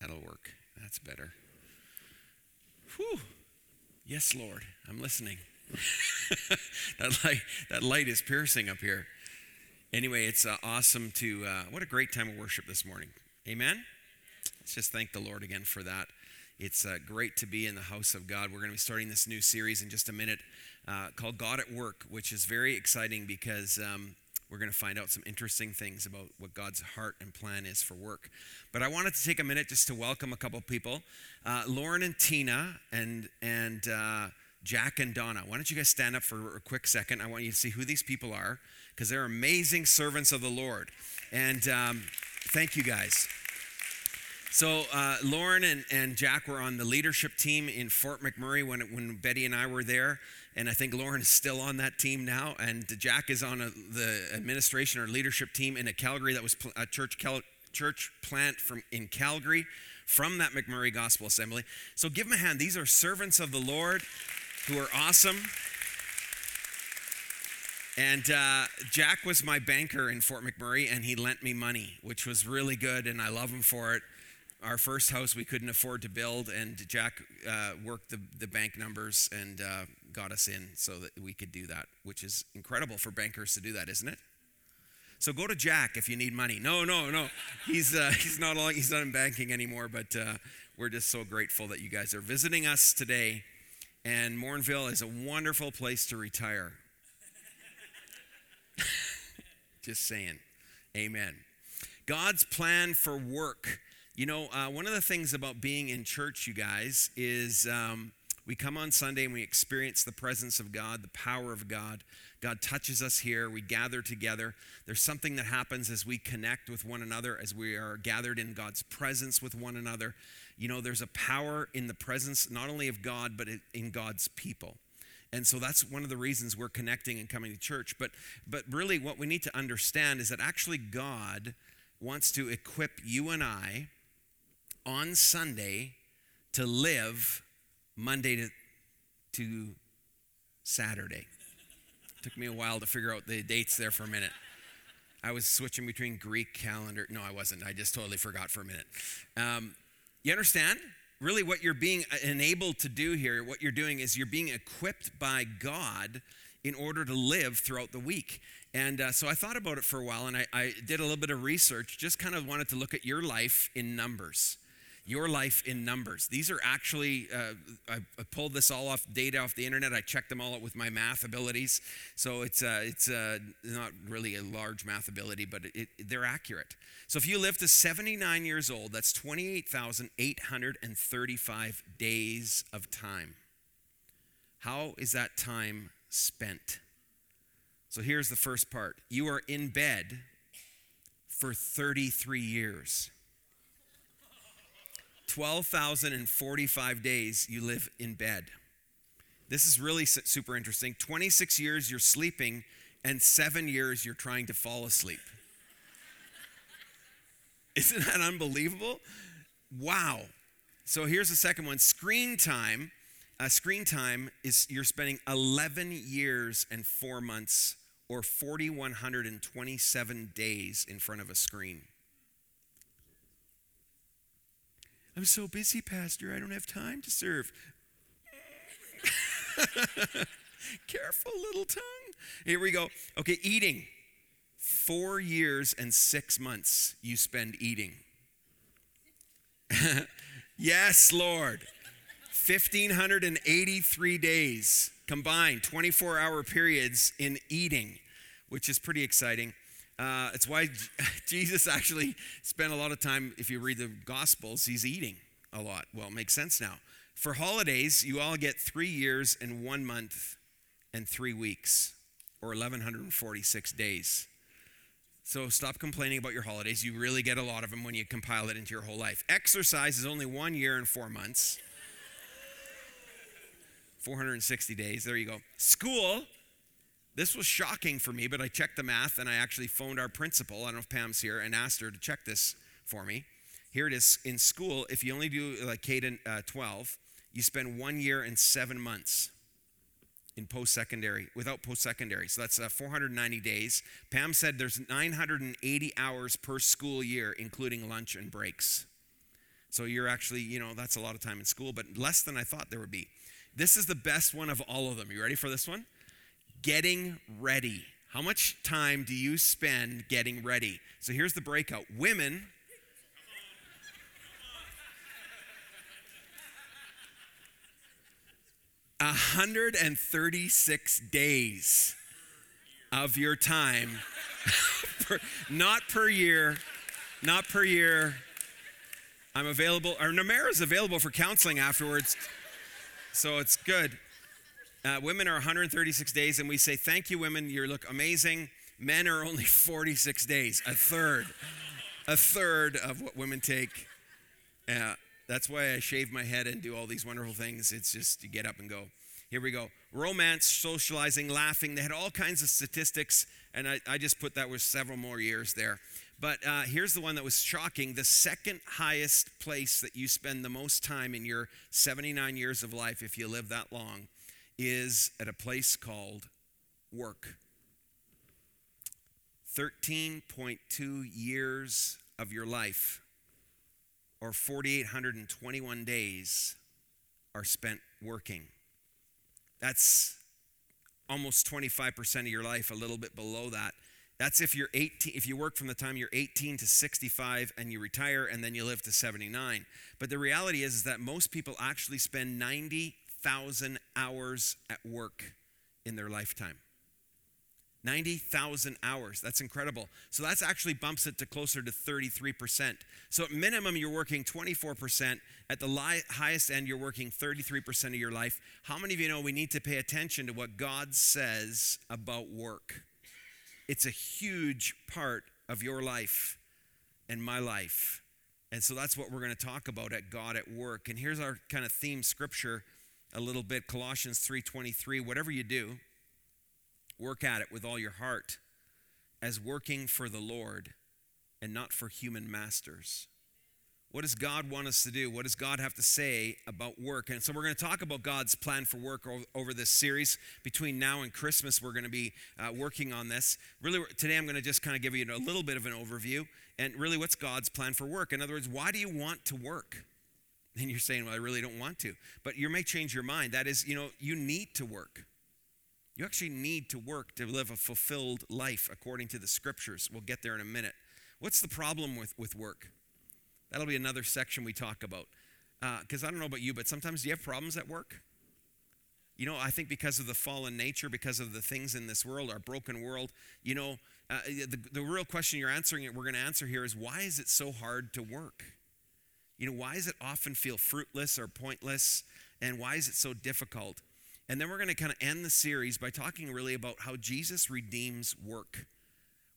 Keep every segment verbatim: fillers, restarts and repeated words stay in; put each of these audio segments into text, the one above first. That'll work. That's better. Whew. Yes, Lord, I'm listening. that light, that light is piercing up here. Anyway, it's uh, awesome to, uh, what a great time of worship this morning. Amen? Let's just thank the Lord again for that. It's uh, great to be in the house of God. We're going to be starting this new series in just a minute uh, called God at Work, which is very exciting because um, we're going to find out some interesting things about what God's heart and plan is for work. But I wanted to take a minute just to welcome a couple people. Uh, Lauren and Tina and, and uh, Jack and Donna. Why don't you guys stand up for a quick second? I want you to see who these people are because they're amazing servants of the Lord. And um, thank you guys. So uh, Lauren and, and Jack were on the leadership team in Fort McMurray when when Betty and I were there, and I think Lauren is still on that team now, and Jack is on a, the administration or leadership team in a Calgary that was pl- a church cal- church plant from in Calgary from that McMurray Gospel Assembly. So give them a hand. These are servants of the Lord who are awesome. And uh, Jack was my banker in Fort McMurray, and he lent me money, which was really good, and I love him for it. Our first house we couldn't afford to build, and Jack uh, worked the, the bank numbers and uh, got us in so that we could do that, which is incredible for bankers to do that, isn't it? So go to Jack if you need money. No, no, no. He's uh, he's not all, he's not in banking anymore, but uh, we're just so grateful that you guys are visiting us today. And Morinville is a wonderful place to retire. Just saying. Amen. God's plan for work. You know, uh, one of the things about being in church, you guys, is um, we come on Sunday and we experience the presence of God, the power of God. God touches us here. We gather together. There's something that happens as we connect with one another, as we are gathered in God's presence with one another. You know, there's a power in the presence, not only of God, but in God's people. And so that's one of the reasons we're connecting and coming to church. But but really what we need to understand is that actually God wants to equip you and I on Sunday to live Monday to, to Saturday. Took me a while to figure out the dates there for a minute. I was switching between Greek calendar. No, I wasn't. I just totally forgot for a minute. Um, you understand? Really what you're being enabled to do here, what you're doing is you're being equipped by God in order to live throughout the week. And uh, so I thought about it for a while, and I, I did a little bit of research, just kind of wanted to look at your life in numbers. Your life in numbers. These are actually, uh, I, I pulled this all off, data off the internet. I checked them all out with my math abilities. So it's uh, it's uh, not really a large math ability, but it, it, they're accurate. So if you live to seventy-nine years old, that's twenty-eight thousand eight hundred thirty-five days of time. How is that time spent? So here's the first part. You are in bed for thirty-three years. twelve thousand forty-five days you live in bed. This is really super interesting. twenty-six years you're sleeping and seven years you're trying to fall asleep. Isn't that unbelievable? Wow. So here's the second one. Screen time. Uh, screen time is you're spending eleven years and four months or four thousand one hundred twenty-seven days in front of a screen. I'm so busy, Pastor, I don't have time to serve. Careful, little tongue. Here we go. Okay, eating. Four years and six months you spend eating. Yes, Lord. one thousand five hundred eighty-three days combined, twenty-four hour periods in eating, which is pretty exciting. Uh, it's why Jesus actually spent a lot of time, if you read the Gospels, he's eating a lot. Well, it makes sense now. For holidays, you all get three years and one month and three weeks, or one thousand one hundred forty-six days. So stop complaining about your holidays. You really get a lot of them when you compile it into your whole life. Exercise is only one year and four months. four hundred sixty days. There you go. School. This was shocking for me, but I checked the math, and I actually phoned our principal, I don't know if Pam's here, and asked her to check this for me. Here it is. In school, if you only do like K to uh, twelve, you spend one year and seven months in post-secondary, without post-secondary. So that's uh, four hundred ninety days. Pam said there's nine hundred eighty hours per school year, including lunch and breaks. So you're actually, you know, that's a lot of time in school, but less than I thought there would be. This is the best one of all of them. You ready for this one? Getting ready. How much time do you spend getting ready? So here's the breakout. Women, one hundred thirty-six days of your time, per, not per year, not per year. I'm available, or Namara's available for counseling afterwards, so it's good. Uh, women are one hundred thirty-six days, and we say, thank you, women, you look amazing. Men are only forty-six days, a third, a third of what women take. Uh, That's why I shave my head and do all these wonderful things. It's just to get up and go. Here we go. Romance, socializing, laughing. They had all kinds of statistics, and I, I just put that with several more years there. But uh, here's the one that was shocking. The second highest place that you spend the most time in your seventy-nine years of life, if you live that long, is at a place called work. thirteen point two years of your life, or four thousand eight hundred twenty-one days, are spent working. That's almost twenty-five percent of your life, a little bit below that. That's if you're eighteen, if you work from the time you're eighteen to sixty-five and you retire, and then you live to seventy-nine. But the reality is, is that most people actually spend ninety thousand hours at work in their lifetime. ninety thousand hours. That's incredible. So that's actually bumps it to closer to thirty-three percent. So at minimum, you're working twenty-four percent. At the li- highest end, you're working thirty-three percent of your life. How many of you know we need to pay attention to what God says about work? It's a huge part of your life and my life. And so that's what we're going to talk about at God at Work. And here's our kind of theme scripture a little bit. Colossians three twenty-three, whatever you do, work at it with all your heart as working for the Lord and not for human masters. What does God want us to do? What does God have to say about work? And so we're going to talk about God's plan for work over this series. Between now and Christmas, we're going to be uh, working on this. Really, today I'm going to just kind of give you a little bit of an overview and really what's God's plan for work. In other words, why do you want to work? And you're saying, well, I really don't want to. But you may change your mind. That is, you know, you need to work. You actually need to work to live a fulfilled life according to the scriptures. We'll get there in a minute. What's the problem with, with work? That'll be another section we talk about. Because uh, I don't know about you, but sometimes do you have problems at work? You know, I think because of the fallen nature, because of the things in this world, our broken world, you know, uh, the, the real question you're answering, we're going to answer here is, why is it so hard to work? You know, why does it often feel fruitless or pointless? And why is it so difficult? And then we're going to kind of end the series by talking really about how Jesus redeems work.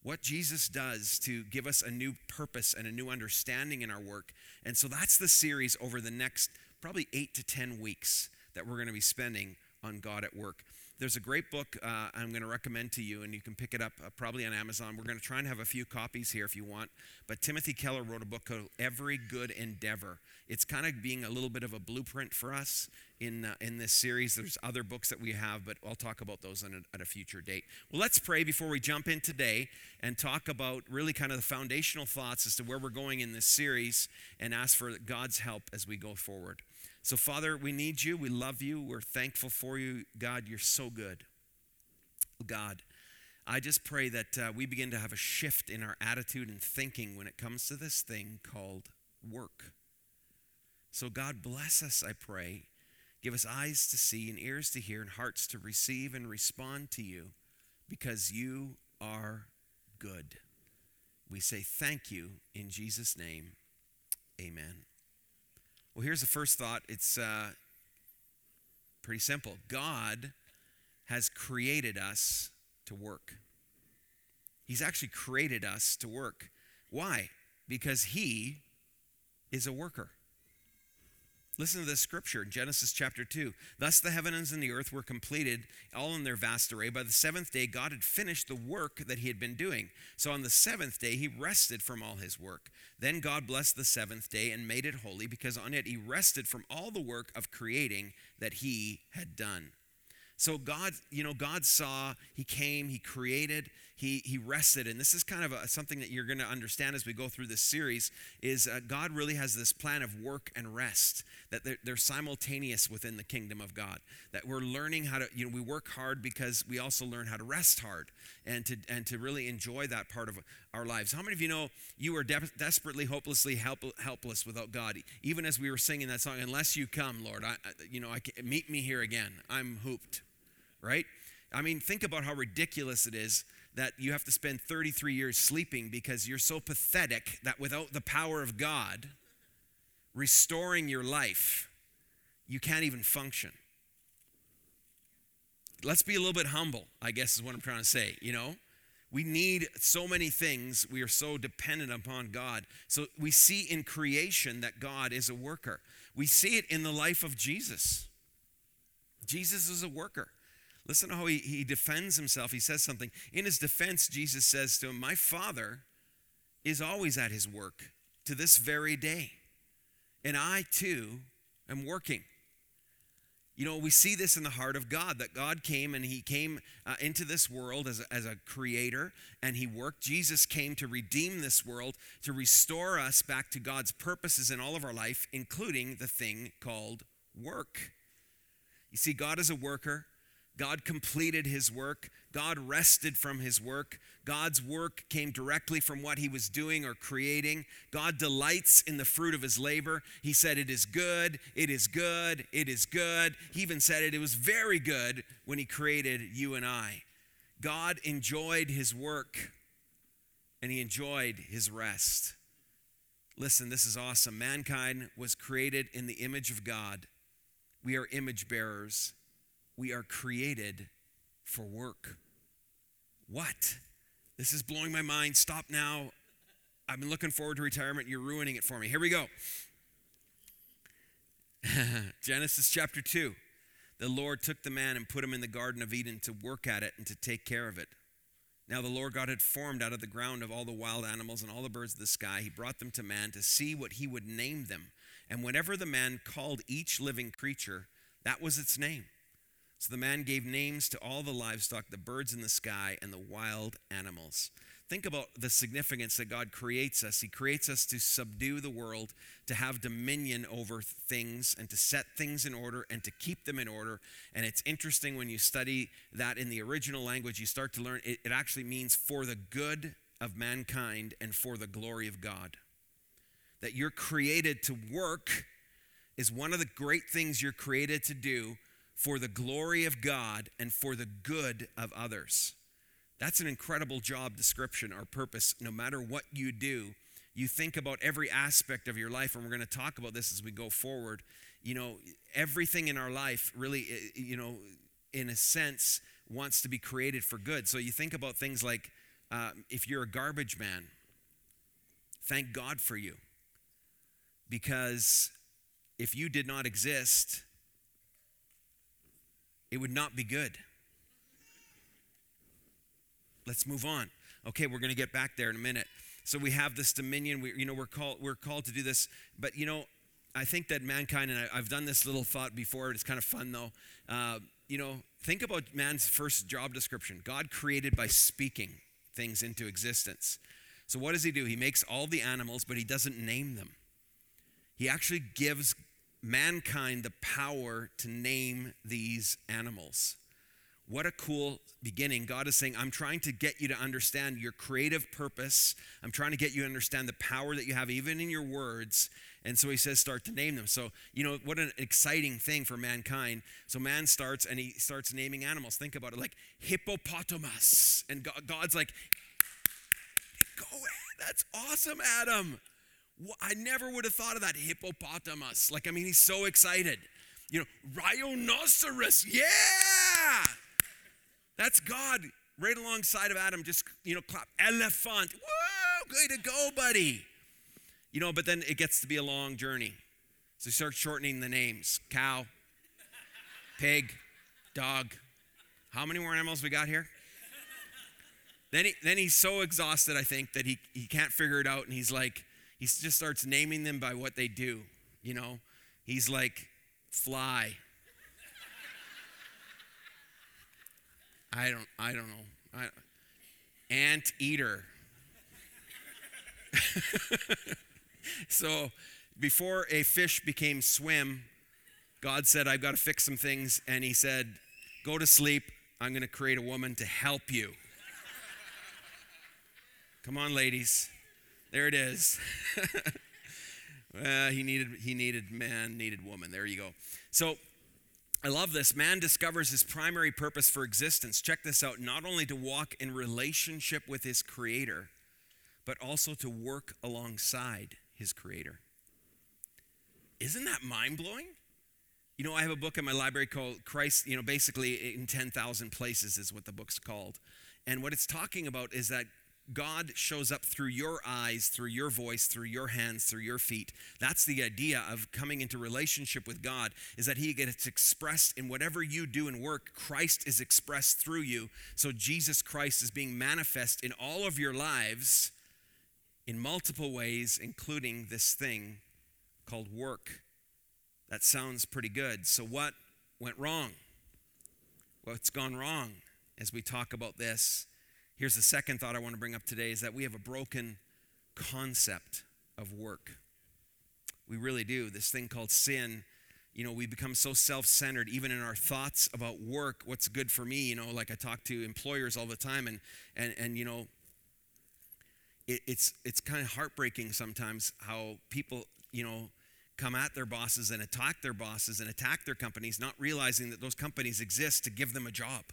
What Jesus does to give us a new purpose and a new understanding in our work. And so that's the series over the next probably eight to ten weeks that we're going to be spending on God at Work. There's a great book uh, I'm going to recommend to you, and you can pick it up uh, probably on Amazon. We're going to try and have a few copies here if you want. But Timothy Keller wrote a book called Every Good Endeavor. It's kind of being a little bit of a blueprint for us in uh, in this series. There's other books that we have, but I'll talk about those on a, at a future date. Well, let's pray before we jump in today and talk about really kind of the foundational thoughts as to where we're going in this series and ask for God's help as we go forward. So, Father, we need you. We love you. We're thankful for you. God, you're so good. God, I just pray that uh, we begin to have a shift in our attitude and thinking when it comes to this thing called work. So, God, bless us, I pray. Give us eyes to see and ears to hear and hearts to receive and respond to you, because you are good. We say thank you in Jesus' name. Amen. Well, here's the first thought. It's uh, pretty simple. God has created us to work. He's actually created us to work. Why? Because he is a worker. Listen to this scripture in Genesis chapter two. Thus the heavens and the earth were completed, all in their vast array. By the seventh day, God had finished the work that he had been doing. So on the seventh day, he rested from all his work. Then God blessed the seventh day and made it holy, because on it he rested from all the work of creating that he had done. So God, you know, God saw, he came, he created, he he rested. And this is kind of a, something that you're going to understand as we go through this series, is uh, God really has this plan of work and rest, that they're, they're simultaneous within the kingdom of God, that we're learning how to, you know, we work hard because we also learn how to rest hard and to and to really enjoy that part of our lives. How many of you know you are de- desperately, hopelessly help, helpless without God? Even as we were singing that song, unless you come, Lord, I, you know, I can, meet me here again. I'm hooped. Right? I mean, think about how ridiculous it is that you have to spend thirty-three years sleeping because you're so pathetic that without the power of God restoring your life, you can't even function. Let's be a little bit humble, I guess is what I'm trying to say, you know? We need so many things. We are so dependent upon God. So we see in creation that God is a worker. We see it in the life of Jesus. Jesus is a worker. Listen to how he, he defends himself. He says something. In his defense, Jesus says to him, my Father is always at his work to this very day, and I too am working. You know, we see this in the heart of God, that God came and he came uh, into this world as a, as a creator, and he worked. Jesus came to redeem this world, to restore us back to God's purposes in all of our life, including the thing called work. You see, God is a worker. God completed his work. God rested from his work. God's work came directly from what he was doing or creating. God delights in the fruit of his labor. He said, it is good, it is good, it is good. He even said it, it was very good when he created you and I. God enjoyed his work, and he enjoyed his rest. Listen, this is awesome. Mankind was created in the image of God. We are image bearers. We are created for work. What? This is blowing my mind. Stop now. I've been looking forward to retirement. You're ruining it for me. Here we go. Genesis chapter two. The Lord took the man and put him in the Garden of Eden to work at it and to take care of it. Now the Lord God had formed out of the ground of all the wild animals and all the birds of the sky. He brought them to man to see what he would name them. And whenever the man called each living creature, that was its name. So the man gave names to all the livestock, the birds in the sky, and the wild animals. Think about the significance that God creates us. He creates us to subdue the world, to have dominion over things, and to set things in order, and to keep them in order. And it's interesting when you study that in the original language, you start to learn it, it actually means for the good of mankind and for the glory of God. That you're created to work is one of the great things you're created to do, for the glory of God and for the good of others. That's an incredible job description or purpose. No matter what you do, you think about every aspect of your life, and we're going to talk about this as we go forward. You know, everything in our life really, you know, in a sense, wants to be created for good. So you think about things like uh, if you're a garbage man, thank God for you. Because if you did not exist, it would not be good. Let's move on. Okay, we're going to get back there in a minute. So we have this dominion. We, you know, we're called. We're called to do this. But you know, I think that mankind, and I, I've done this little thought before. It's kind of fun though. Uh, you know, think about man's first job description. God created by speaking things into existence. So what does he do? He makes all the animals, but he doesn't name them. He actually gives mankind the power to name these animals. What a cool beginning. God is saying, I'm trying to get you to understand your creative purpose. I'm trying to get you to understand the power that you have even in your words. And so he says, start to name them. So, you know, what an exciting thing for mankind. So man starts and he starts naming animals. Think about it, like hippopotamus. And God's like, go ahead. That's awesome, Adam. I never would have thought of that, hippopotamus. Like, I mean, he's so excited. You know, rhinoceros, yeah! That's God right alongside of Adam, just, you know, clap, elephant. Whoa, good to go, buddy. You know, but then it gets to be a long journey. So you start shortening the names. Cow, pig, dog. How many more animals we got here? Then he, then he's so exhausted, I think, that he, he can't figure it out, and he's like, he just starts naming them by what they do, you know. He's like, fly. I don't, I don't know. I, anteater. So before a fish became swim, God said, I've got to fix some things. And he said, go to sleep. I'm going to create a woman to help you. Come on, ladies. There it is. uh, he needed, he needed man, needed woman. There you go. So I love this. Man discovers his primary purpose for existence. Check this out. Not only to walk in relationship with his creator, but also to work alongside his creator. Isn't that mind-blowing? You know, I have a book in my library called Christ, you know, basically in ten thousand places is what the book's called. And what it's talking about is that God shows up through your eyes, through your voice, through your hands, through your feet. That's the idea of coming into relationship with God, is that he gets expressed in whatever you do and work. Christ is expressed through you. So Jesus Christ is being manifest in all of your lives in multiple ways, including this thing called work. That sounds pretty good. So what went wrong? What's gone wrong as we talk about this? Here's the second thought I want to bring up today, is that we have a broken concept of work. We really do. This thing called sin, you know, we become so self-centered, even in our thoughts about work, what's good for me, you know, like I talk to employers all the time, and, and, and you know, it, it's, it's kind of heartbreaking sometimes how people, you know, come at their bosses and attack their bosses and attack their companies, not realizing that those companies exist to give them a job,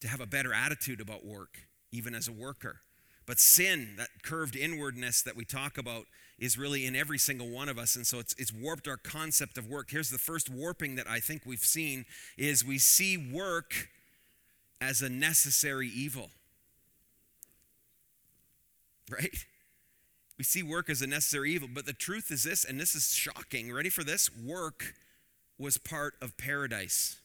to have a better attitude about work, even as a worker. But sin, that curved inwardness that we talk about, is really in every single one of us, and so it's, it's warped our concept of work. Here's the first warping that I think we've seen, is we see work as a necessary evil, right? We see work as a necessary evil, but the truth is this, and this is shocking. Ready for this? Work was part of paradise.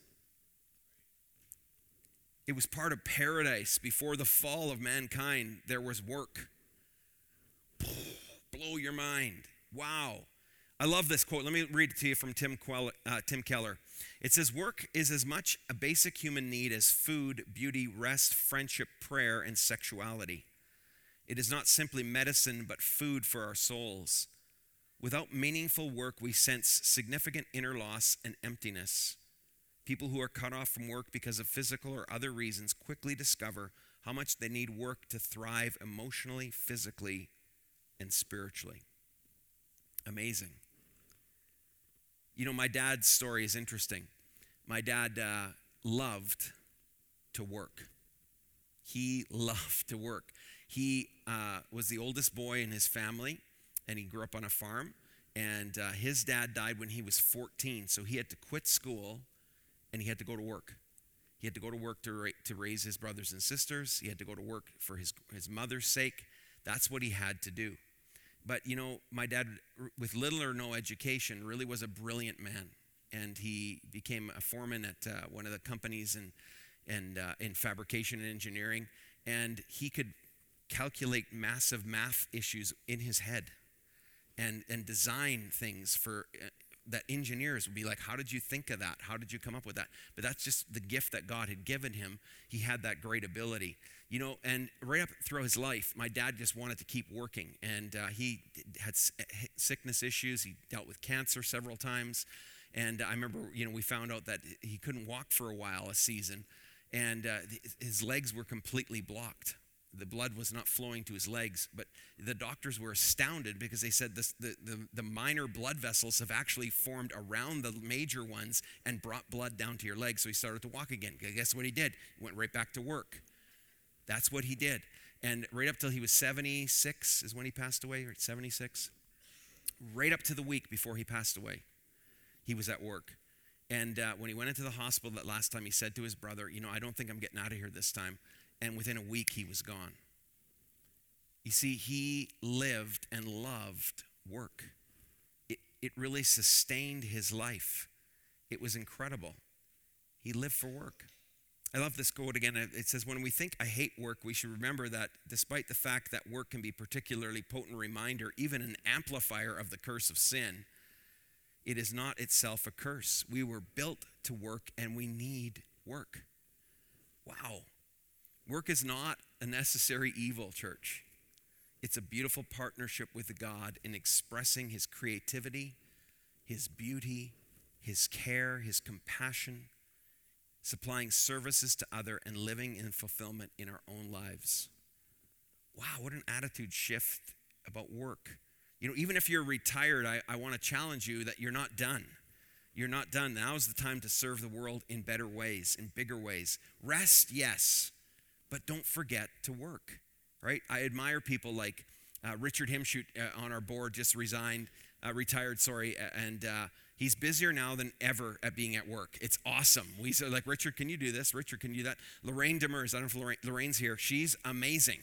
It was part of paradise. Before the fall of mankind, there was work. Blow your mind. Wow. I love this quote. Let me read it to you from Tim Quell, uh, Tim Keller. It says, work is as much a basic human need as food, beauty, rest, friendship, prayer, and sexuality. It is not simply medicine, but food for our souls. Without meaningful work, we sense significant inner loss and emptiness. People who are cut off from work because of physical or other reasons quickly discover how much they need work to thrive emotionally, physically, and spiritually. Amazing. You know, my dad's story is interesting. My dad uh, loved to work. He loved to work. He uh, was the oldest boy in his family, and he grew up on a farm. And uh, his dad died when he was fourteen, so he had to quit school. And he had to go to work. He had to go to work to, ra- to raise his brothers and sisters. He had to go to work for his, his mother's sake. That's what he had to do. But, you know, my dad, with little or no education, really was a brilliant man. And he became a foreman at uh, one of the companies in, and, uh, in fabrication and engineering. And he could calculate massive math issues in his head and, and design things for... Uh, that engineers would be like, how did you think of that? How did you come up with that? But that's just the gift that God had given him. He had that great ability. You know, and right up through his life, my dad just wanted to keep working. And uh, he had sickness issues. He dealt with cancer several times. And I remember, you know, we found out that he couldn't walk for a while, a season. And uh, his legs were completely blocked. The blood was not flowing to his legs, but the doctors were astounded because they said this, the, the, the minor blood vessels have actually formed around the major ones and brought blood down to your legs. So he started to walk again. Guess what he did? He went right back to work. That's what he did. And right up till he was seventy-six is when he passed away, or seventy-six. Right up to the week before he passed away, he was at work. And uh, when he went into the hospital that last time, he said to his brother, you know, I don't think I'm getting out of here this time. And within a week, he was gone. You see, he lived and loved work. It, it really sustained his life. It was incredible. He lived for work. I love this quote again. It says, when we think I hate work, we should remember that despite the fact that work can be a particularly potent reminder, even an amplifier of the curse of sin, it is not itself a curse. We were built to work, and we need work. Wow. Work is not a necessary evil, church. It's a beautiful partnership with God in expressing his creativity, his beauty, his care, his compassion, supplying services to other, and living in fulfillment in our own lives. Wow, what an attitude shift about work. You know, even if you're retired, I, I want to challenge you that you're not done. You're not done. Now is the time to serve the world in better ways, in bigger ways. Rest, yes, but don't forget to work, right? I admire people like uh, Richard Himshute uh, on our board, just resigned, uh, retired, sorry, and uh, he's busier now than ever at being at work. It's awesome. We said, like, Richard, can you do this? Richard, can you do that? Lorraine Demers, I don't know if Lorraine, Lorraine's here. She's amazing,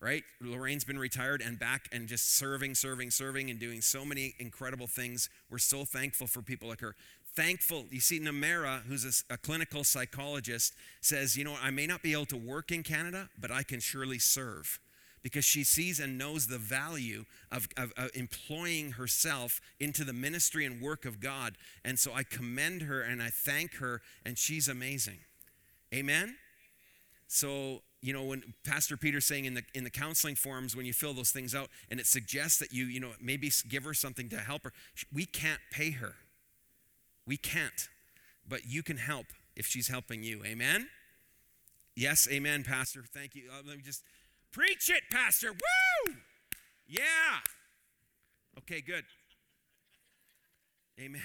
right? Lorraine's been retired and back and just serving, serving, serving, and doing so many incredible things. We're so thankful for people like her. Thankful, you see, Namera, who's a, a clinical psychologist, says, you know, I may not be able to work in Canada, but I can surely serve, because she sees and knows the value of, of, of employing herself into the ministry and work of God. And so I commend her and I thank her, and she's amazing. Amen? So, you know, when Pastor Peter's saying in the in the counseling forums, when you fill those things out, and it suggests that you, you know, maybe give her something to help her. We can't pay her. We can't. But you can help if she's helping you. Amen? Yes, amen, Pastor. Thank you. Uh, let me just... Preach it, Pastor. Woo! Yeah. Okay, good. Amen.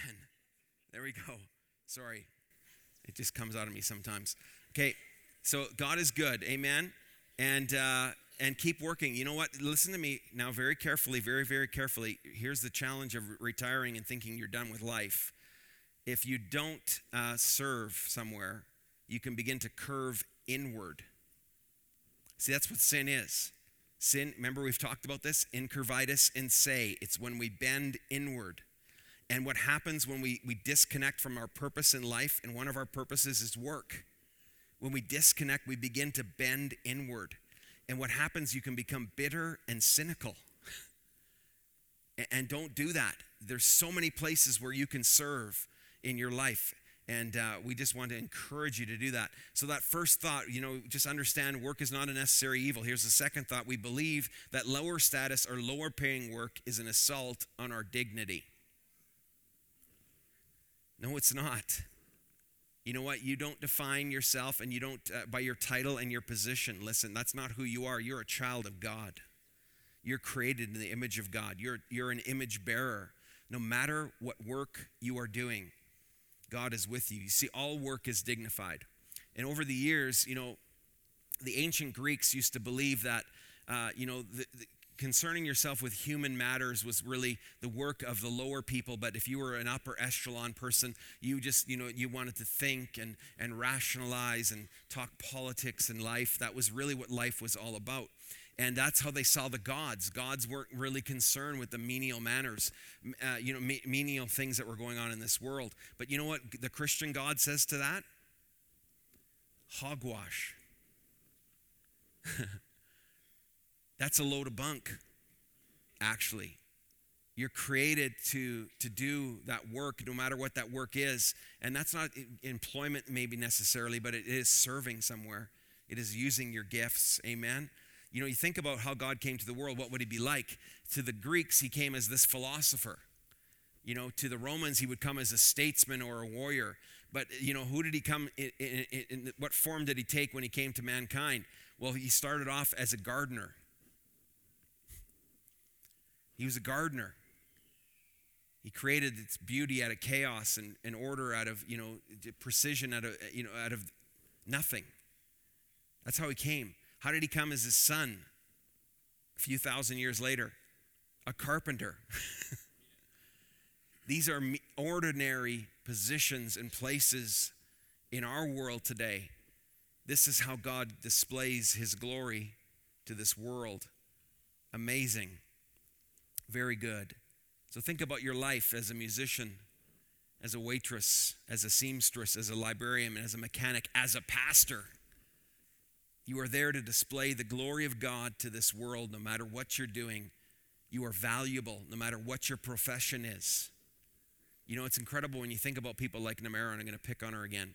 There we go. Sorry. It just comes out of me sometimes. Okay, so God is good. Amen. And uh, and keep working. You know what? Listen to me now very carefully, very, very carefully. Here's the challenge of retiring and thinking you're done with life. If you don't uh, serve somewhere, you can begin to curve inward. See, that's what sin is. Sin, remember we've talked about this, incurvitus in se. It's when we bend inward. And what happens when we, we disconnect from our purpose in life, and one of our purposes is work. When we disconnect, we begin to bend inward. And what happens, you can become bitter and cynical. and, and don't do that. There's so many places where you can serve in your life. And uh, we just want to encourage you to do that. So that first thought, you know, just understand work is not a necessary evil. Here's the second thought. We believe that lower status or lower paying work is an assault on our dignity. No, it's not. You know what? You don't define yourself, and you don't, uh, by your title and your position. Listen, that's not who you are. You're a child of God. You're created in the image of God. You're, you're an image bearer. No matter what work you are doing, God is with you. You see, all work is dignified. And over the years, you know, the ancient Greeks used to believe that, uh, you know, the, the concerning yourself with human matters was really the work of the lower people. But if you were an upper echelon person, you just, you know, you wanted to think and, and rationalize and talk politics and life. That was really what life was all about. And that's how they saw the gods. Gods weren't really concerned with the menial manners, uh, you know, me- menial things that were going on in this world. But you know what the Christian God says to that? Hogwash. That's a load of bunk, actually. You're created to, to do that work, no matter what that work is. And that's not employment maybe necessarily, but it is serving somewhere. It is using your gifts, amen? You know, you think about how God came to the world, what would he be like? To the Greeks, he came as this philosopher. You know, to the Romans, he would come as a statesman or a warrior. But, you know, who did he come, in, in, in, in what form did he take when he came to mankind? Well, he started off as a gardener. He was a gardener. He created its beauty out of chaos and, and order out of, you know, precision out of, you know, out of nothing. That's how he came. How did he come as his son a few thousand years later? A carpenter. These are ordinary positions and places in our world today. This is how God displays his glory to this world. Amazing. Very good. So think about your life as a musician, as a waitress, as a seamstress, as a librarian, as a mechanic, as a pastor. You are there to display the glory of God to this world, no matter what you're doing. You are valuable, no matter what your profession is. You know, it's incredible when you think about people like Namera, and I'm going to pick on her again.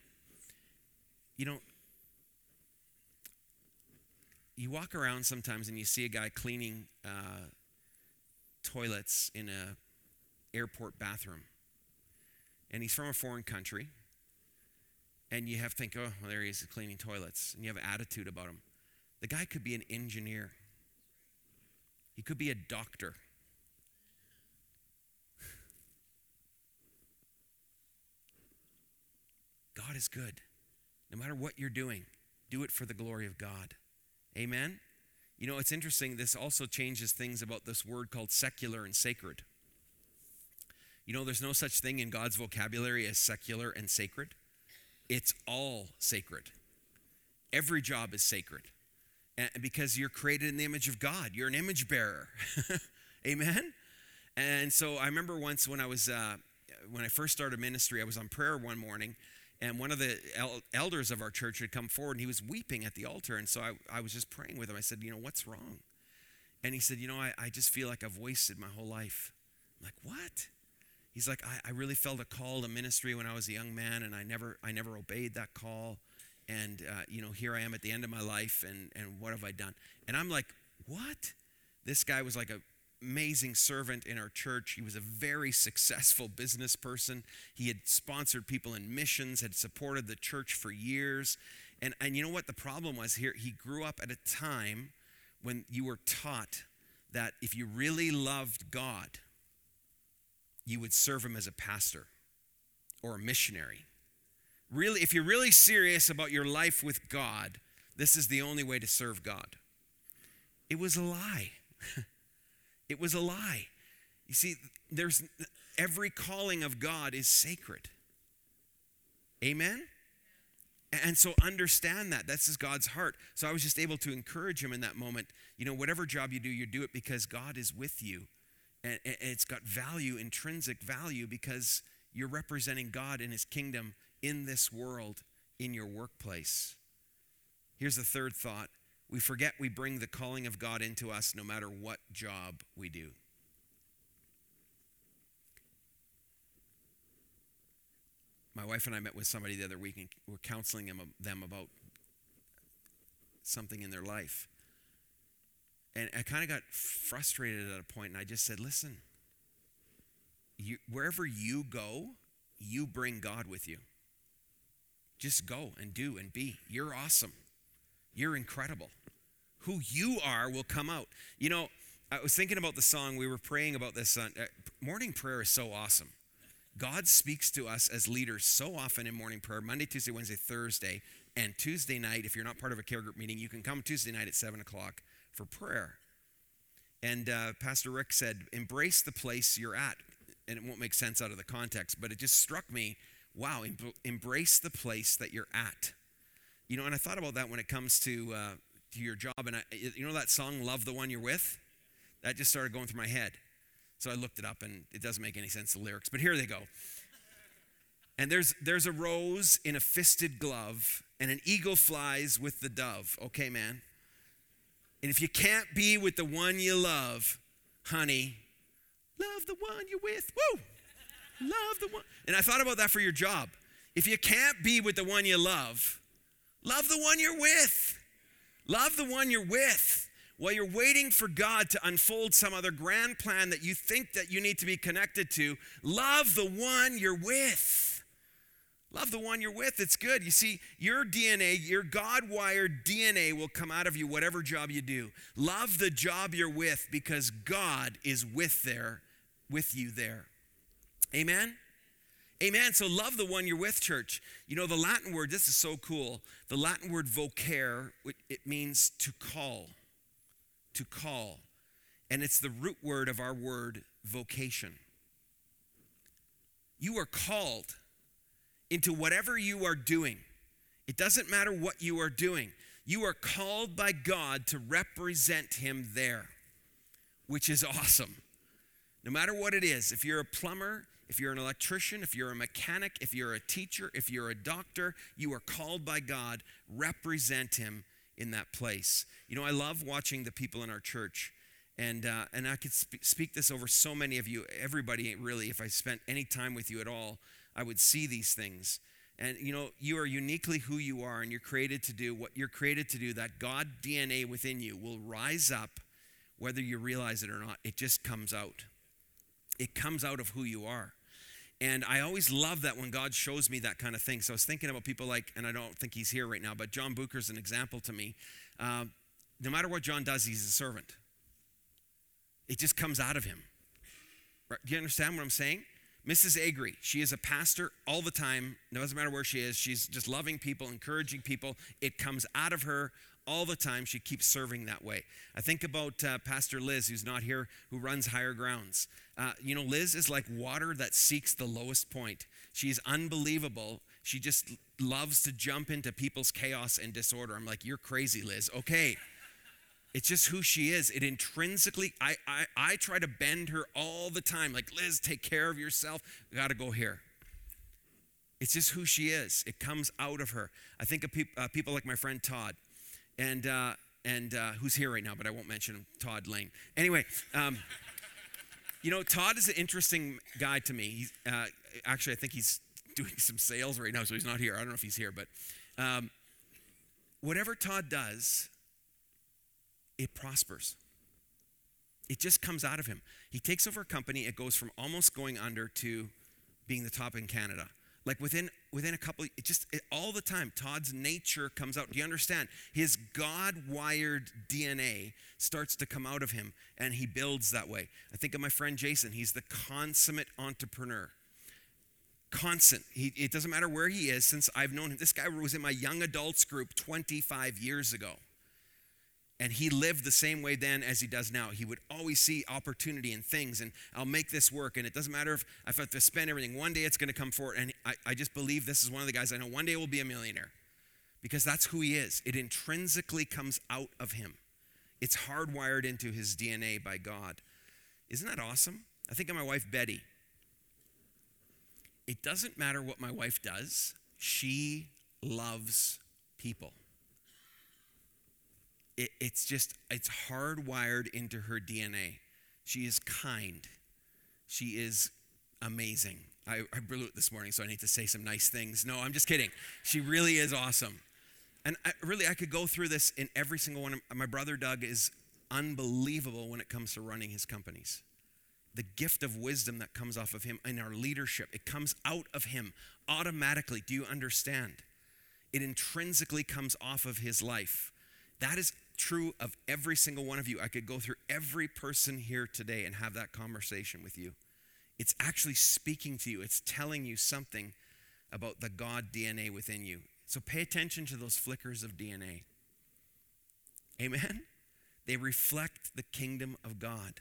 you know, you walk around sometimes and you see a guy cleaning uh, toilets in a airport bathroom. And he's from a foreign country. And you have to think, oh, well, there he is cleaning toilets. And you have an attitude about him. The guy could be an engineer. He could be a doctor. God is good. No matter what you're doing, do it for the glory of God. Amen? You know, it's interesting. This also changes things about this word called secular and sacred. You know, there's no such thing in God's vocabulary as secular and sacred. It's all sacred. Every job is sacred. And because you're created in the image of God. You're an image bearer. Amen? And so I remember once when I was, uh, when I first started ministry, I was on prayer one morning, and one of the el- elders of our church had come forward, and he was weeping at the altar. And so I, I was just praying with him. I said, you know, what's wrong? And he said, you know, I, I just feel like I've wasted my whole life. I'm like, what? He's like, I, I really felt a call to ministry when I was a young man, and I never I never obeyed that call. And, uh, you know, here I am at the end of my life, and, and what have I done? And I'm like, what? This guy was like an amazing servant in our church. He was a very successful business person. He had sponsored people in missions, had supported the church for years. And, and you know what the problem was here? He grew up at a time when you were taught that if you really loved God, you would serve him as a pastor or a missionary. Really, if you're really serious about your life with God, this is the only way to serve God. It was a lie. It was a lie. You see, there's every calling of God is sacred. Amen? And so understand that. This is God's heart. So I was just able to encourage him in that moment. You know, whatever job you do, you do it because God is with you. And it's got value, intrinsic value, because you're representing God and his kingdom in this world, in your workplace. Here's the third thought. We forget we bring the calling of God into us no matter what job we do. My wife and I met with somebody the other week, and we're counseling them about something in their life. And I kind of got frustrated at a point, and I just said, listen, you, wherever you go, you bring God with you. Just go and do and be. You're awesome. You're incredible. Who you are will come out. You know, I was thinking about the song. We were praying about this. Uh, morning prayer is so awesome. God speaks to us as leaders so often in morning prayer, Monday, Tuesday, Wednesday, Thursday, and Tuesday night. If you're not part of a care group meeting, you can come Tuesday night at seven o'clock. For prayer. And uh, Pastor Rick said, embrace the place you're at. And it won't make sense out of the context, but it just struck me, wow, em- embrace the place that you're at. You know, and I thought about that when it comes to uh, to your job. And I, you know that song, Love the One You're With? That just started going through my head. So I looked it up, and it doesn't make any sense, the lyrics, but here they go. And there's there's a rose in a fisted glove, and an eagle flies with the dove. Okay, man. And if you can't be with the one you love, honey, love the one you're with. Woo! Love the one. And I thought about that for your job. If you can't be with the one you love, love the one you're with. Love the one you're with. While you're waiting for God to unfold some other grand plan that you think that you need to be connected to, love the one you're with. Love the one you're with. It's good. You see, your D N A, your God-wired D N A will come out of you whatever job you do. Love the job you're with because God is with there, with you there. Amen? Amen. So love the one you're with, church. You know, the Latin word, this is so cool. The Latin word vocare, it means to call, to call. And it's the root word of our word vocation. You are called into whatever you are doing. It doesn't matter what you are doing. You are called by God to represent him there, which is awesome. No matter what it is, if you're a plumber, if you're an electrician, if you're a mechanic, if you're a teacher, if you're a doctor, you are called by God. Represent him in that place. You know, I love watching the people in our church. And uh, and I could sp- speak this over so many of you, everybody really, if I spent any time with you at all, I would see these things. And you know, you are uniquely who you are, and you're created to do what you're created to do. That God D N A within you will rise up whether you realize it or not. It just comes out. It comes out of who you are. And I always love that when God shows me that kind of thing. So I was thinking about people like, and I don't think he's here right now, but John Bucher's an example to me. Uh, no matter what John does, he's a servant. It just comes out of him. Right? Do you understand what I'm saying? Missus Agree, she is a pastor all the time. No, doesn't matter where she is. She's just loving people, encouraging people. It comes out of her all the time. She keeps serving that way. I think about uh, Pastor Liz, who's not here, who runs Higher Grounds. Uh, you know, Liz is like water that seeks the lowest point. She's unbelievable. She just loves to jump into people's chaos and disorder. I'm like, you're crazy, Liz. Okay. It's just who she is. It intrinsically, I, I I try to bend her all the time. Like, Liz, take care of yourself. We gotta go here. It's just who she is. It comes out of her. I think of peop, uh, people like my friend Todd, and uh, and uh, who's here right now, but I won't mention him, Todd Lane. Anyway, um, you know, Todd is an interesting guy to me. He's, uh, actually, I think he's doing some sales right now, so he's not here. I don't know if he's here, but um, whatever Todd does, it prospers. It just comes out of him. He takes over a company. It goes from almost going under to being the top in Canada. Like within within a couple, it just it, all the time, Todd's nature comes out. Do you understand? His God-wired D N A starts to come out of him, and he builds that way. I think of my friend Jason. He's the consummate entrepreneur. Constant. He, it doesn't matter where he is. Since I've known him, this guy was in my young adults group twenty-five years ago. And he lived the same way then as he does now. He would always see opportunity in things, and I'll make this work, and it doesn't matter if I have to spend everything. One day it's going to come forward, and I, I just believe this is one of the guys I know one day will be a millionaire, because that's who he is. It intrinsically comes out of him. It's hardwired into his D N A by God. Isn't that awesome? I think of my wife, Betty. It doesn't matter what my wife does. She loves people. It, it's just, it's hardwired into her D N A. She is kind. She is amazing. I, I blew it this morning, so I need to say some nice things. No, I'm just kidding. She really is awesome. And I, really, I could go through this in every single one. My brother Doug is unbelievable when it comes to running his companies. The gift of wisdom that comes off of him in our leadership, it comes out of him automatically. Do you understand? It intrinsically comes off of his life. That is true of every single one of you. I could go through every person here today and have that conversation with you. It's actually speaking to you. It's telling you something about the God D N A within you. So pay attention to those flickers of D N A. Amen? They reflect the kingdom of God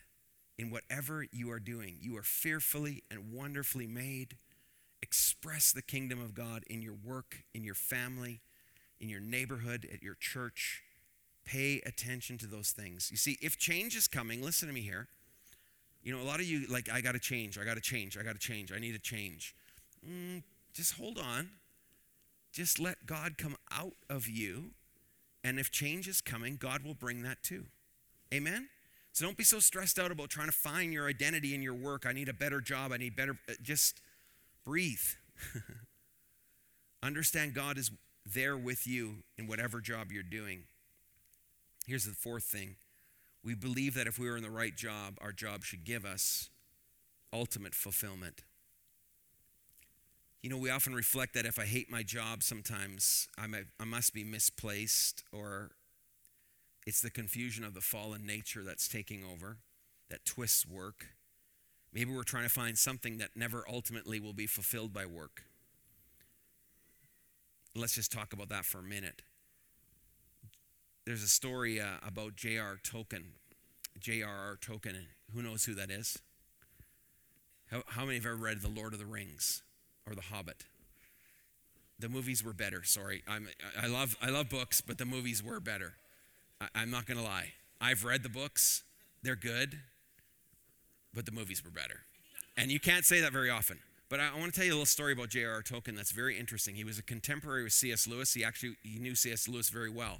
in whatever you are doing. You are fearfully and wonderfully made. Express the kingdom of God in your work, in your family, in your neighborhood, at your church. Pay attention to those things. You see, if change is coming, listen to me here. You know, a lot of you, like, I got to change, I got to change, I got to change, I need to change. Mm, just hold on. Just let God come out of you. And if change is coming, God will bring that too. Amen? So don't be so stressed out about trying to find your identity in your work. I need a better job. I need better. Just breathe. Understand God is there with you in whatever job you're doing. Here's the fourth thing. We believe that if we were in the right job, our job should give us ultimate fulfillment. You know, we often reflect that if I hate my job sometimes, I, may, I must be misplaced, or it's the confusion of the fallen nature that's taking over, that twists work. Maybe we're trying to find something that never ultimately will be fulfilled by work. Let's just talk about that for a minute. There's a story uh, about J R R Tolkien, J R R Tolkien. Who knows who that is? How, how many have ever read The Lord of the Rings or The Hobbit? The movies were better, sorry. I'm, I love I love books, but the movies were better. I, I'm not going to lie. I've read the books. They're good, but the movies were better. And you can't say that very often. But I want to tell you a little story about J R R. Tolkien that's very interesting. He was a contemporary with C S. Lewis. He actually he knew C S. Lewis very well.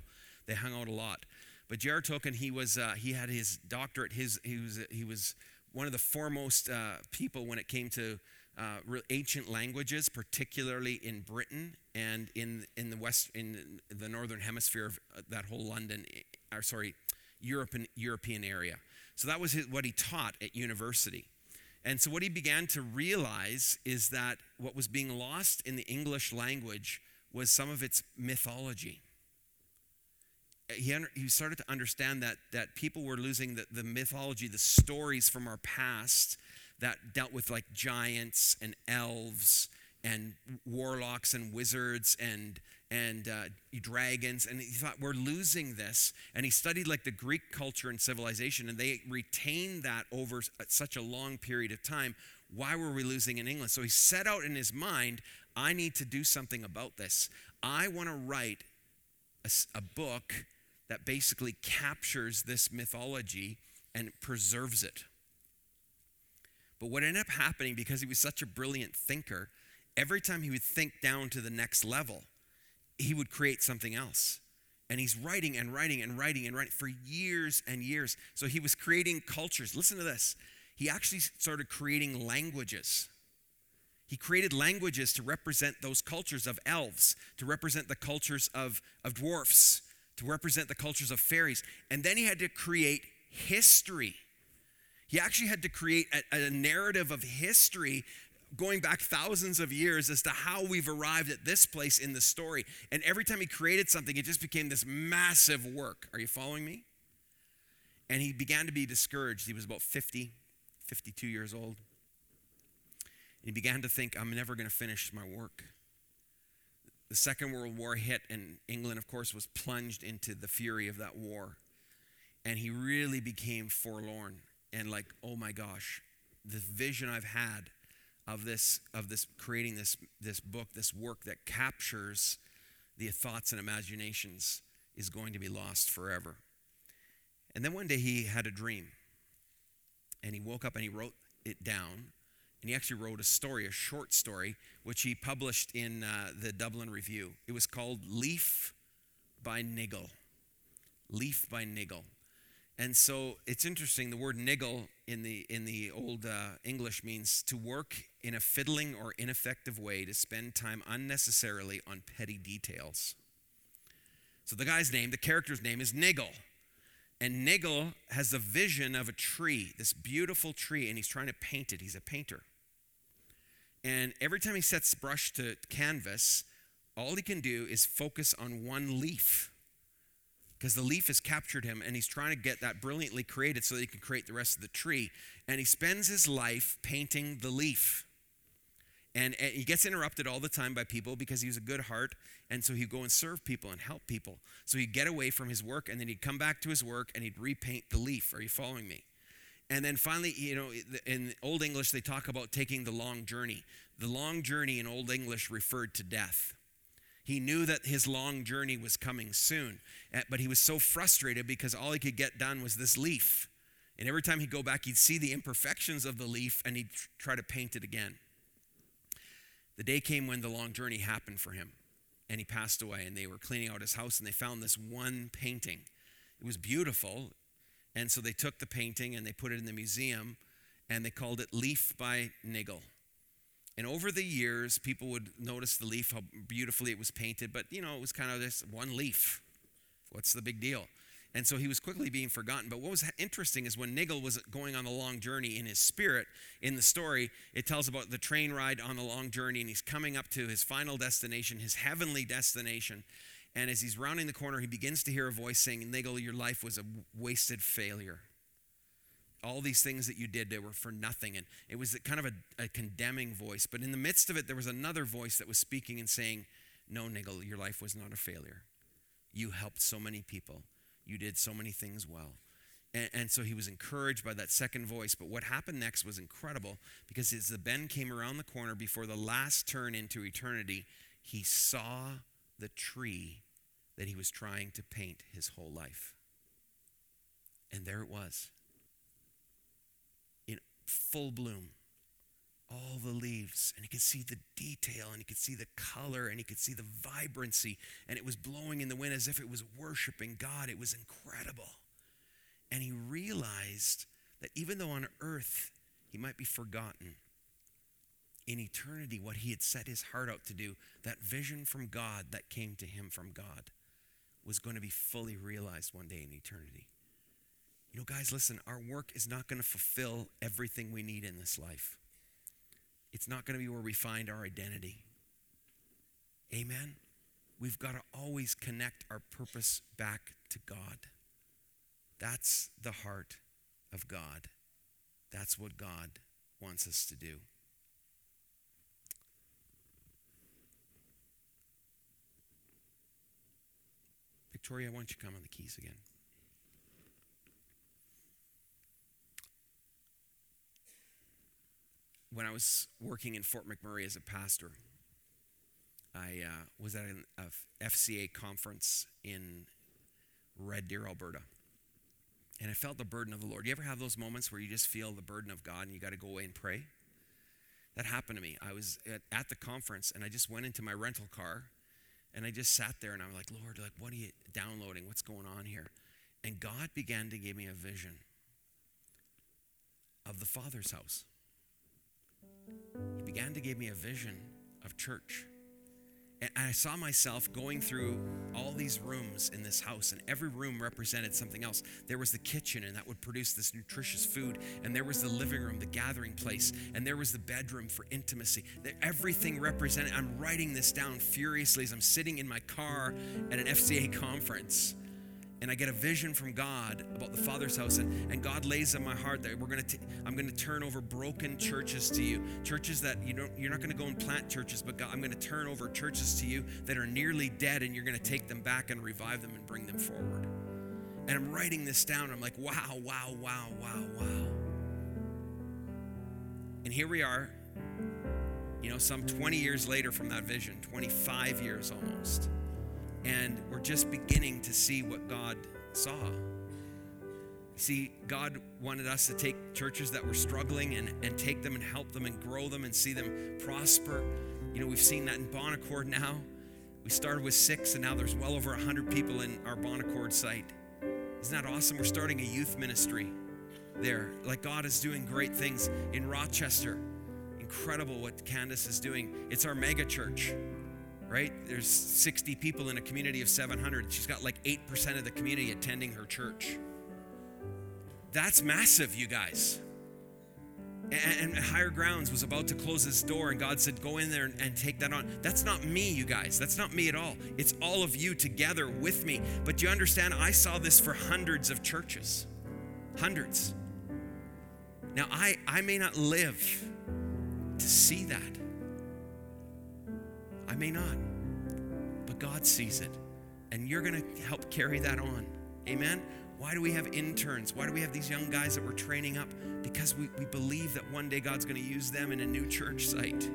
They hung out a lot. But J R R. Tolkien, he was uh, he had his doctorate. His he was he was one of the foremost uh, people when it came to uh, ancient languages, particularly in Britain and in in the west in the northern hemisphere of that whole London, or sorry, Europe and European area. So that was his, what he taught at university. And so what he began to realize is that what was being lost in the English language was some of its mythology. He, under, he started to understand that that people were losing the, the mythology, the stories from our past that dealt with like giants and elves and warlocks and wizards and and uh, dragons. And he thought, we're losing this. And he studied like the Greek culture and civilization, and they retained that over such a long period of time. Why were we losing in England? So he set out in his mind, I need to do something about this. I want to write a, a book that basically captures this mythology and preserves it. But what ended up happening, because he was such a brilliant thinker, every time he would think down to the next level, he would create something else. And he's writing and writing and writing and writing for years and years. So he was creating cultures. Listen to this. He actually started creating languages. He created languages to represent those cultures of elves, to represent the cultures of, of dwarfs, to represent the cultures of fairies. And then he had to create history. He actually had to create a, a narrative of history going back thousands of years as to how we've arrived at this place in the story. And every time he created something, it just became this massive work. Are you following me? And he began to be discouraged. He was about fifty, fifty-two years old. And he began to think, I'm never going to finish my work. The Second World War hit, and England, of course, was plunged into the fury of that war. And he really became forlorn and like, oh my gosh, the vision I've had of this, of this creating this, this book, this work that captures the thoughts and imaginations is going to be lost forever. And then one day he had a dream, and he woke up and he wrote it down, and he actually wrote a story, a short story, which he published in uh, the Dublin Review. It was called Leaf by Niggle. Leaf by Niggle. And so it's interesting, the word niggle in the in the old uh, English means to work in a fiddling or ineffective way, to spend time unnecessarily on petty details. So the guy's name, the character's name is Niggle. And Niggle has the vision of a tree, this beautiful tree, and he's trying to paint it. He's a painter. And every time he sets brush to canvas, all he can do is focus on one leaf, because the leaf has captured him, and he's trying to get that brilliantly created so that he can create the rest of the tree. And he spends his life painting the leaf. And, and he gets interrupted all the time by people because he was a good heart, and so he'd go and serve people and help people. So he'd get away from his work, and then he'd come back to his work, and he'd repaint the leaf. Are you following me? And then finally, you know, in Old English, they talk about taking the long journey. The long journey in Old English referred to death. He knew that his long journey was coming soon, but he was so frustrated because all he could get done was this leaf. And every time he'd go back, he'd see the imperfections of the leaf, and he'd try to paint it again. The day came when the long journey happened for him, and he passed away, and they were cleaning out his house, and they found this one painting. It was beautiful, and so they took the painting, and they put it in the museum, and they called it Leaf by Niggle. And over the years, people would notice the leaf, how beautifully it was painted. But, you know, it was kind of this one leaf. What's the big deal? And so he was quickly being forgotten. But what was interesting is when Niggle was going on the long journey in his spirit, in the story, it tells about the train ride on the long journey. And he's coming up to his final destination, his heavenly destination. And as he's rounding the corner, he begins to hear a voice saying, Niggle, your life was a wasted failure. All these things that you did, they were for nothing. And it was kind of a, a condemning voice. But in the midst of it, there was another voice that was speaking and saying, no, Niggle, your life was not a failure. You helped so many people. You did so many things well. And, and so he was encouraged by that second voice. But what happened next was incredible, because as the bend came around the corner before the last turn into eternity, he saw the tree that he was trying to paint his whole life. And there it was. Full bloom, all the leaves, and he could see the detail, and he could see the color, and he could see the vibrancy, and it was blowing in the wind as if it was worshiping God. It was incredible. And he realized that even though on earth he might be forgotten, in eternity what he had set his heart out to do, that vision from God that came to him from God, was going to be fully realized one day in eternity. You know, guys, listen, our work is not going to fulfill everything we need in this life. It's not going to be where we find our identity. Amen? We've got to always connect our purpose back to God. That's the heart of God. That's what God wants us to do. Victoria, why don't you come on the keys again? When I was working in Fort McMurray as a pastor, I uh, was at an a F C A conference in Red Deer, Alberta. And I felt the burden of the Lord. You ever have those moments where you just feel the burden of God and you got to go away and pray? That happened to me. I was at, at the conference and I just went into my rental car and I just sat there and I'm like, Lord, like, what are you downloading? What's going on here? And God began to give me a vision of the Father's house. He began to give me a vision of church. And I saw myself going through all these rooms in this house, and every room represented something else. There was the kitchen, and that would produce this nutritious food. And there was the living room, the gathering place. And there was the bedroom for intimacy. Everything represented. I'm writing this down furiously as I'm sitting in my car at an F C A conference. And I get a vision from God about the Father's house, and, and God lays on my heart that we're gonna t- I'm going to turn over broken churches to you, churches that you don't, you're not going to go and plant churches, but God, I'm going to turn over churches to you that are nearly dead, and you're going to take them back and revive them and bring them forward. And I'm writing this down. I'm like, wow, wow, wow, wow, wow. And here we are, you know, some twenty years later from that vision, twenty-five years almost. And we're just beginning to see what God saw. See, God wanted us to take churches that were struggling and, and take them and help them and grow them and see them prosper. You know, we've seen that in Bon Accord now. We started with six, and now there's well over one hundred people in our Bon Accord site. Isn't that awesome? We're starting a youth ministry there. Like, God is doing great things in Rochester. Incredible what Candace is doing. It's our mega church. Right? There's sixty people in a community of seven hundred. She's got like eight percent of the community attending her church. That's massive, you guys. And, and Higher Grounds was about to close its door, and God said, go in there and, and take that on. That's not me, you guys. That's not me at all. It's all of you together with me. But you understand, I saw this for hundreds of churches. Hundreds. Now, I, I may not live to see that. I may not, but God sees it, and you're going to help carry that on. Amen? Why do we have interns? Why do we have these young guys that we're training up? Because we, we believe that one day God's going to use them in a new church site.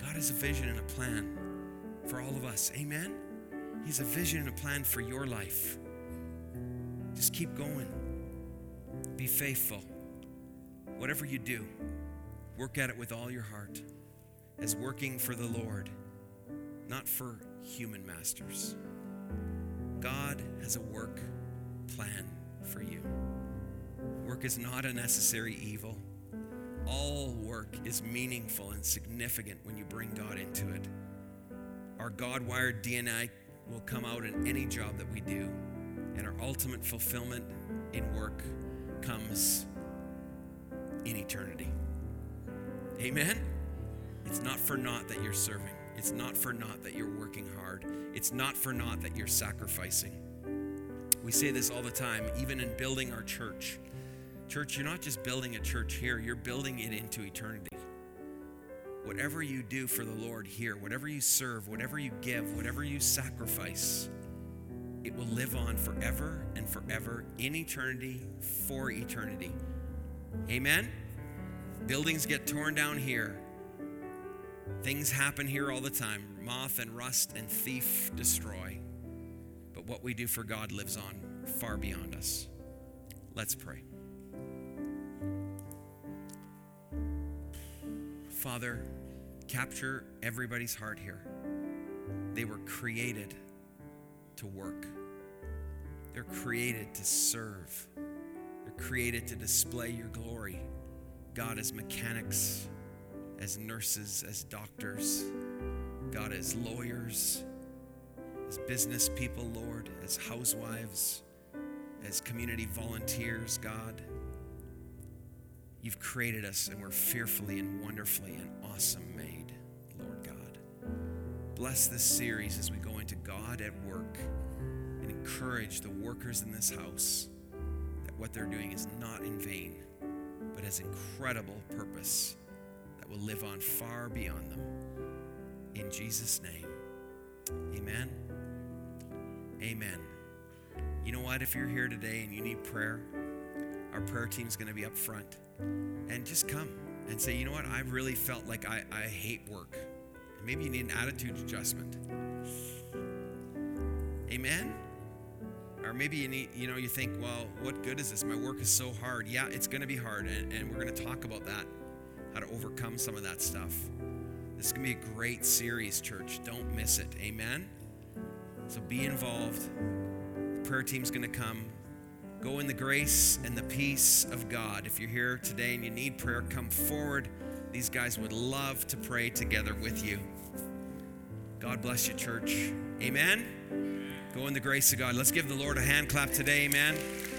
God has a vision and a plan for all of us. Amen? He has a vision and a plan for your life. Just keep going. Be faithful. Whatever you do, work at it with all your heart, as working for the Lord, not for human masters. God has a work plan for you. Work is not a necessary evil. All work is meaningful and significant when you bring God into it. Our God-wired D N A will come out in any job that we do, and our ultimate fulfillment in work comes in eternity. Amen? It's not for naught that you're serving. It's not for naught that you're working hard. It's not for naught that you're sacrificing. We say this all the time, even in building our church. Church, you're not just building a church here, you're building it into eternity. Whatever you do for the Lord here, whatever you serve, whatever you give, whatever you sacrifice, it will live on forever and forever, in eternity, for eternity. Amen? Buildings get torn down here. Things happen here all the time. Moth and rust and thief destroy. But what we do for God lives on far beyond us. Let's pray. Father, capture everybody's heart here. They were created to work. They're created to serve. created to display your glory, God, as mechanics, as nurses, as doctors, God, as lawyers, as business people, Lord, as housewives, as community volunteers, God. You've created us, and we're fearfully and wonderfully and awesome made, Lord God. Bless this series as we go into God at Work, and encourage the workers in this house that what they're doing is not in vain, but has incredible purpose that will live on far beyond them. In Jesus' name, amen. Amen. You know what? If you're here today and you need prayer, our prayer team's going to be up front. And just come and say, you know what? I really felt like I, I hate work. And maybe you need an attitude adjustment. Amen? Or maybe you need, you know, you think, well, what good is this? My work is so hard. Yeah, it's going to be hard. And, and we're going to talk about that, how to overcome some of that stuff. This is going to be a great series, church. Don't miss it. Amen? So be involved. The prayer team's going to come. Go in the grace and the peace of God. If you're here today and you need prayer, come forward. These guys would love to pray together with you. God bless you, church. Amen? Amen. Go in the grace of God. Let's give the Lord a hand clap today. Amen.